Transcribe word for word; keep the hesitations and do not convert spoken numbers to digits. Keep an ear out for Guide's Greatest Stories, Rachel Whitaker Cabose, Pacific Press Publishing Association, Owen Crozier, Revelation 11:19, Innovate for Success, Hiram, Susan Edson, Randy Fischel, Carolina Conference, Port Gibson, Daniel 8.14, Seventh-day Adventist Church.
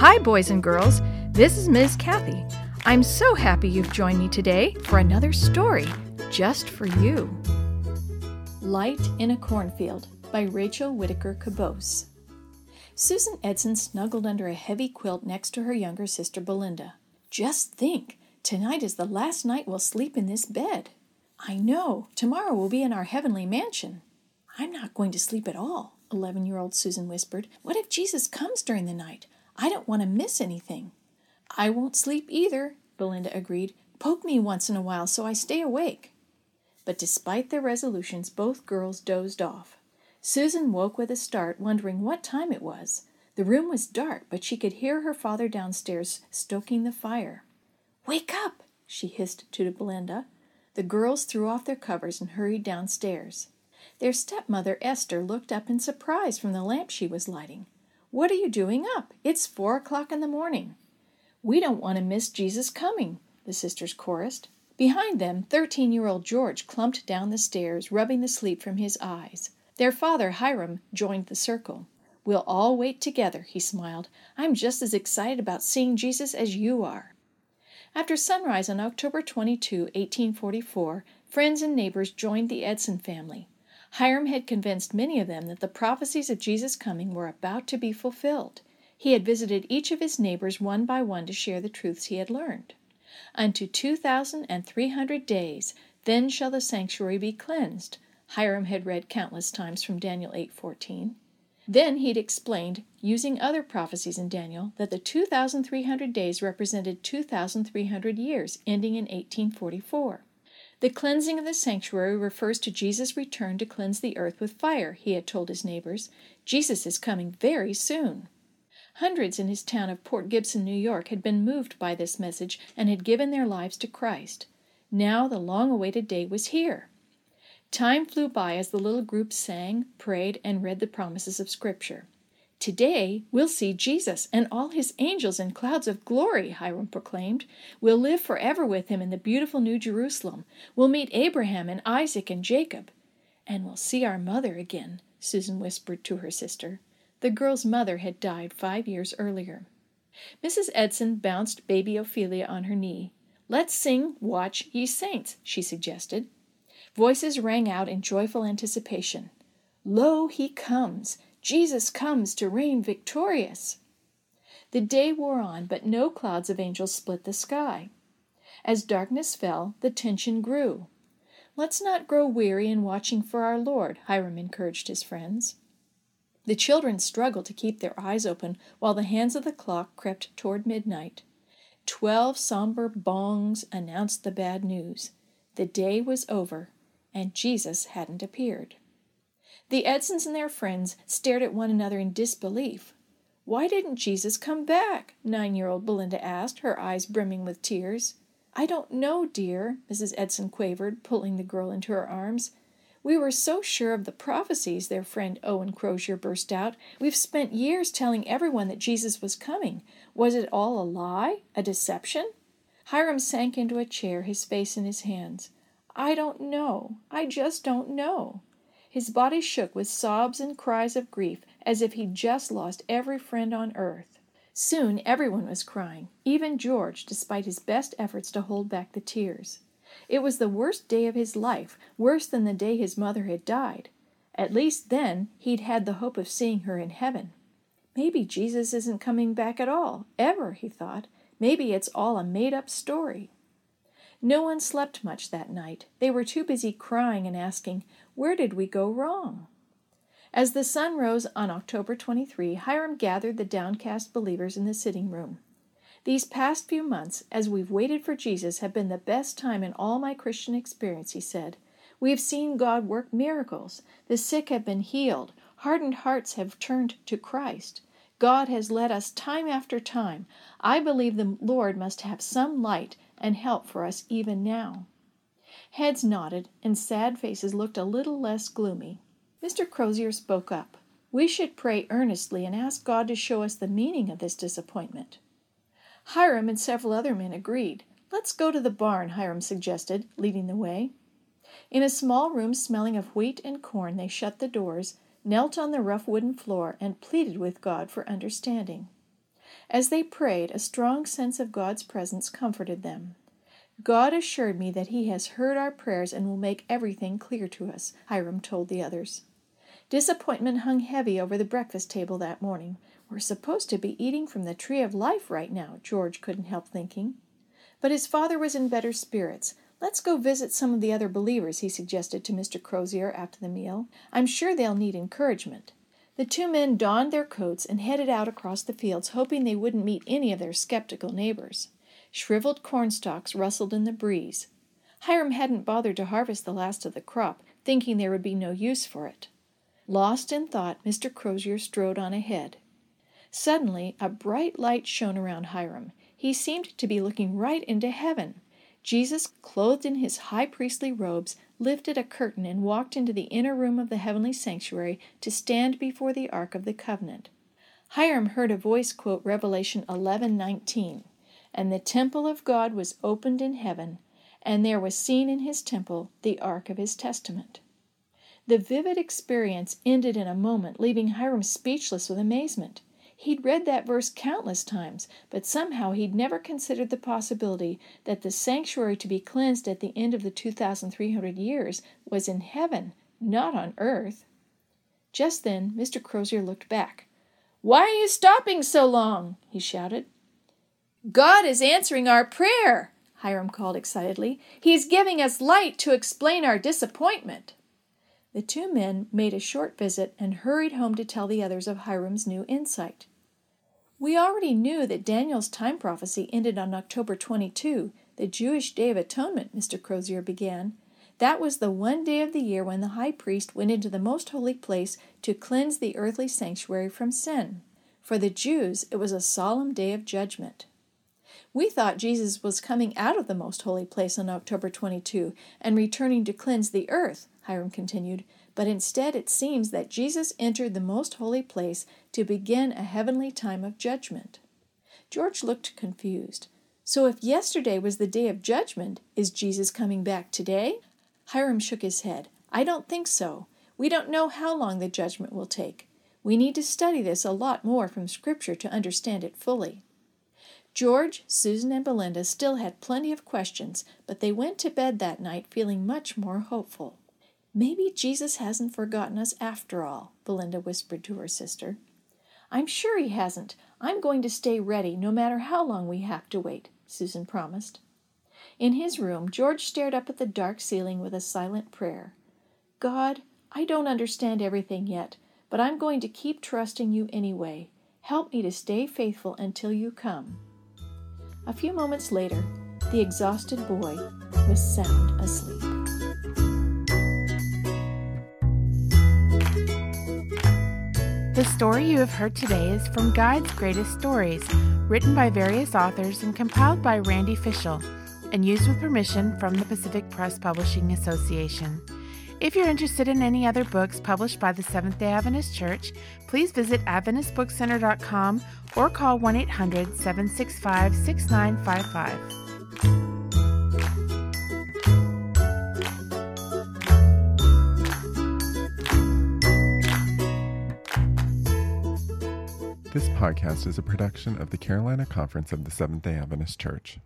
Hi, boys and girls. This is Miz Kathy. I'm so happy you've joined me today for another story just for you. Light in a Cornfield by Rachel Whitaker Cabose. Susan Edson snuggled under a heavy quilt next to her younger sister Belinda. Just think, tonight is the last night we'll sleep in this bed. I know, tomorrow we'll be in our heavenly mansion. I'm not going to sleep at all, eleven-year-old Susan whispered. What if Jesus comes during the night? I don't want to miss anything. I won't sleep either, Belinda agreed. Poke me once in a while so I stay awake. But despite their resolutions, both girls dozed off. Susan woke with a start, wondering what time it was. The room was dark, but she could hear her father downstairs stoking the fire. "Wake up!" she hissed to Belinda. The girls threw off their covers and hurried downstairs. Their stepmother, Esther, looked up in surprise from the lamp she was lighting. "What are you doing up? It's four o'clock in the morning." "We don't want to miss Jesus coming," the sisters chorused. Behind them, thirteen-year-old George clumped down the stairs, rubbing the sleep from his eyes. Their father, Hiram, joined the circle. "We'll all wait together," he smiled. "I'm just as excited about seeing Jesus as you are." After sunrise on October twenty-second, eighteen forty-four, friends and neighbors joined the Edson family. Hiram had convinced many of them that the prophecies of Jesus' coming were about to be fulfilled. He had visited each of his neighbors one by one to share the truths he had learned. "Unto two thousand and three hundred days, then shall the sanctuary be cleansed," Hiram had read countless times from Daniel eight fourteen. Then he'd explained, using other prophecies in Daniel, that the two thousand three hundred days represented two thousand three hundred years, ending in eighteen forty-four. The cleansing of the sanctuary refers to Jesus' return to cleanse the earth with fire, he had told his neighbors. Jesus is coming very soon. Hundreds in his town of Port Gibson, New York, had been moved by this message and had given their lives to Christ. Now the long-awaited day was here. Time flew by as the little group sang, prayed, and read the promises of Scripture. "Today we'll see Jesus and all his angels in clouds of glory," Hiram proclaimed. "We'll live forever with him in the beautiful New Jerusalem. We'll meet Abraham and Isaac and Jacob. And we'll see our mother again," Susan whispered to her sister. The girl's mother had died five years earlier. Missus Edson bounced baby Ophelia on her knee. "Let's sing, Watch Ye Saints," she suggested. Voices rang out in joyful anticipation. "Lo, he comes! Jesus comes to reign victorious!" The day wore on, but no clouds of angels split the sky. As darkness fell, the tension grew. "Let's not grow weary in watching for our Lord," Hiram encouraged his friends. The children struggled to keep their eyes open while the hands of the clock crept toward midnight. Twelve somber bongs announced the bad news. The day was over, and Jesus hadn't appeared. The Edsons and their friends stared at one another in disbelief. "Why didn't Jesus come back?" nine-year-old Belinda asked, her eyes brimming with tears. "I don't know, dear," Missus Edson quavered, pulling the girl into her arms. "We were so sure of the prophecies," their friend Owen Crozier burst out. "We've spent years telling everyone that Jesus was coming. Was it all a lie? A deception?" Hiram sank into a chair, his face in his hands. "I don't know. I just don't know." His body shook with sobs and cries of grief, as if he'd just lost every friend on earth. Soon everyone was crying, even George, despite his best efforts to hold back the tears. It was the worst day of his life, worse than the day his mother had died. At least then he'd had the hope of seeing her in heaven. "Maybe Jesus isn't coming back at all, ever," he thought. "Maybe it's all a made-up story." No one slept much that night. They were too busy crying and asking, "Where did we go wrong?" As the sun rose on October twenty-third, Hiram gathered the downcast believers in the sitting room. "These past few months, as we've waited for Jesus, have been the best time in all my Christian experience," he said. "We've seen God work miracles. The sick have been healed. Hardened hearts have turned to Christ. God has led us time after time. I believe the Lord must have some light and help for us even now." Heads nodded, and sad faces looked a little less gloomy. Mister Crozier spoke up. "We should pray earnestly and ask God to show us the meaning of this disappointment." Hiram and several other men agreed. "Let's go to the barn," Hiram suggested, leading the way. In a small room smelling of wheat and corn, they shut the doors, knelt on the rough wooden floor, and pleaded with God for understanding. As they prayed, a strong sense of God's presence comforted them. God assured me that He has heard our prayers and will make everything clear to us, Hiram told the others. Disappointment hung heavy over the breakfast table that morning. We're supposed to be eating from the tree of life right now, George couldn't help thinking. But his father was in better spirits. Let's go visit some of the other believers, he suggested to Mister Crozier after the meal. I'm sure they'll need encouragement. The two men donned their coats and headed out across the fields, hoping they wouldn't meet any of their skeptical neighbors. Shriveled cornstalks rustled in the breeze. Hiram hadn't bothered to harvest the last of the crop, thinking there would be no use for it. Lost in thought, Mister Crozier strode on ahead. Suddenly, a bright light shone around Hiram. He seemed to be looking right into heaven. Jesus, clothed in His high priestly robes, lifted a curtain and walked into the inner room of the heavenly sanctuary to stand before the Ark of the Covenant. Hiram heard a voice quote Revelation eleven nineteen, "And the temple of God was opened in heaven, and there was seen in His temple the Ark of His testament." The vivid experience ended in a moment, leaving Hiram speechless with amazement. He'd read that verse countless times, but somehow he'd never considered the possibility that the sanctuary to be cleansed at the end of the two thousand three hundred years was in heaven, not on earth. Just then, Mister Crozier looked back. "Why are you stopping so long?" he shouted. "God is answering our prayer," Hiram called excitedly. "He's giving us light to explain our disappointment." The two men made a short visit and hurried home to tell the others of Hiram's new insight. We already knew that Daniel's time prophecy ended on October twenty-second, the Jewish Day of Atonement, Mister Crozier began. That was the one day of the year when the high priest went into the most holy place to cleanse the earthly sanctuary from sin. For the Jews, it was a solemn day of judgment. We thought Jesus was coming out of the most holy place on October twenty-second and returning to cleanse the earth, Hiram continued, but instead it seems that Jesus entered the most holy place to begin a heavenly time of judgment. George looked confused. So if yesterday was the day of judgment, is Jesus coming back today? Hiram shook his head. I don't think so. We don't know how long the judgment will take. We need to study this a lot more from Scripture to understand it fully. George, Susan, and Belinda still had plenty of questions, but they went to bed that night feeling much more hopeful. Maybe Jesus hasn't forgotten us after all, Belinda whispered to her sister. I'm sure He hasn't. I'm going to stay ready no matter how long we have to wait, Susan promised. In his room, George stared up at the dark ceiling with a silent prayer. God, I don't understand everything yet, but I'm going to keep trusting You anyway. Help me to stay faithful until You come. A few moments later, the exhausted boy was sound asleep. The story you have heard today is from Guide's Greatest Stories, written by various authors and compiled by Randy Fischel, and used with permission from the Pacific Press Publishing Association. If you're interested in any other books published by the Seventh-day Adventist Church, please visit Adventist Book Center dot com or call one eight hundred, seven six five, six nine five five. This podcast is a production of the Carolina Conference of the Seventh-day Adventist Church.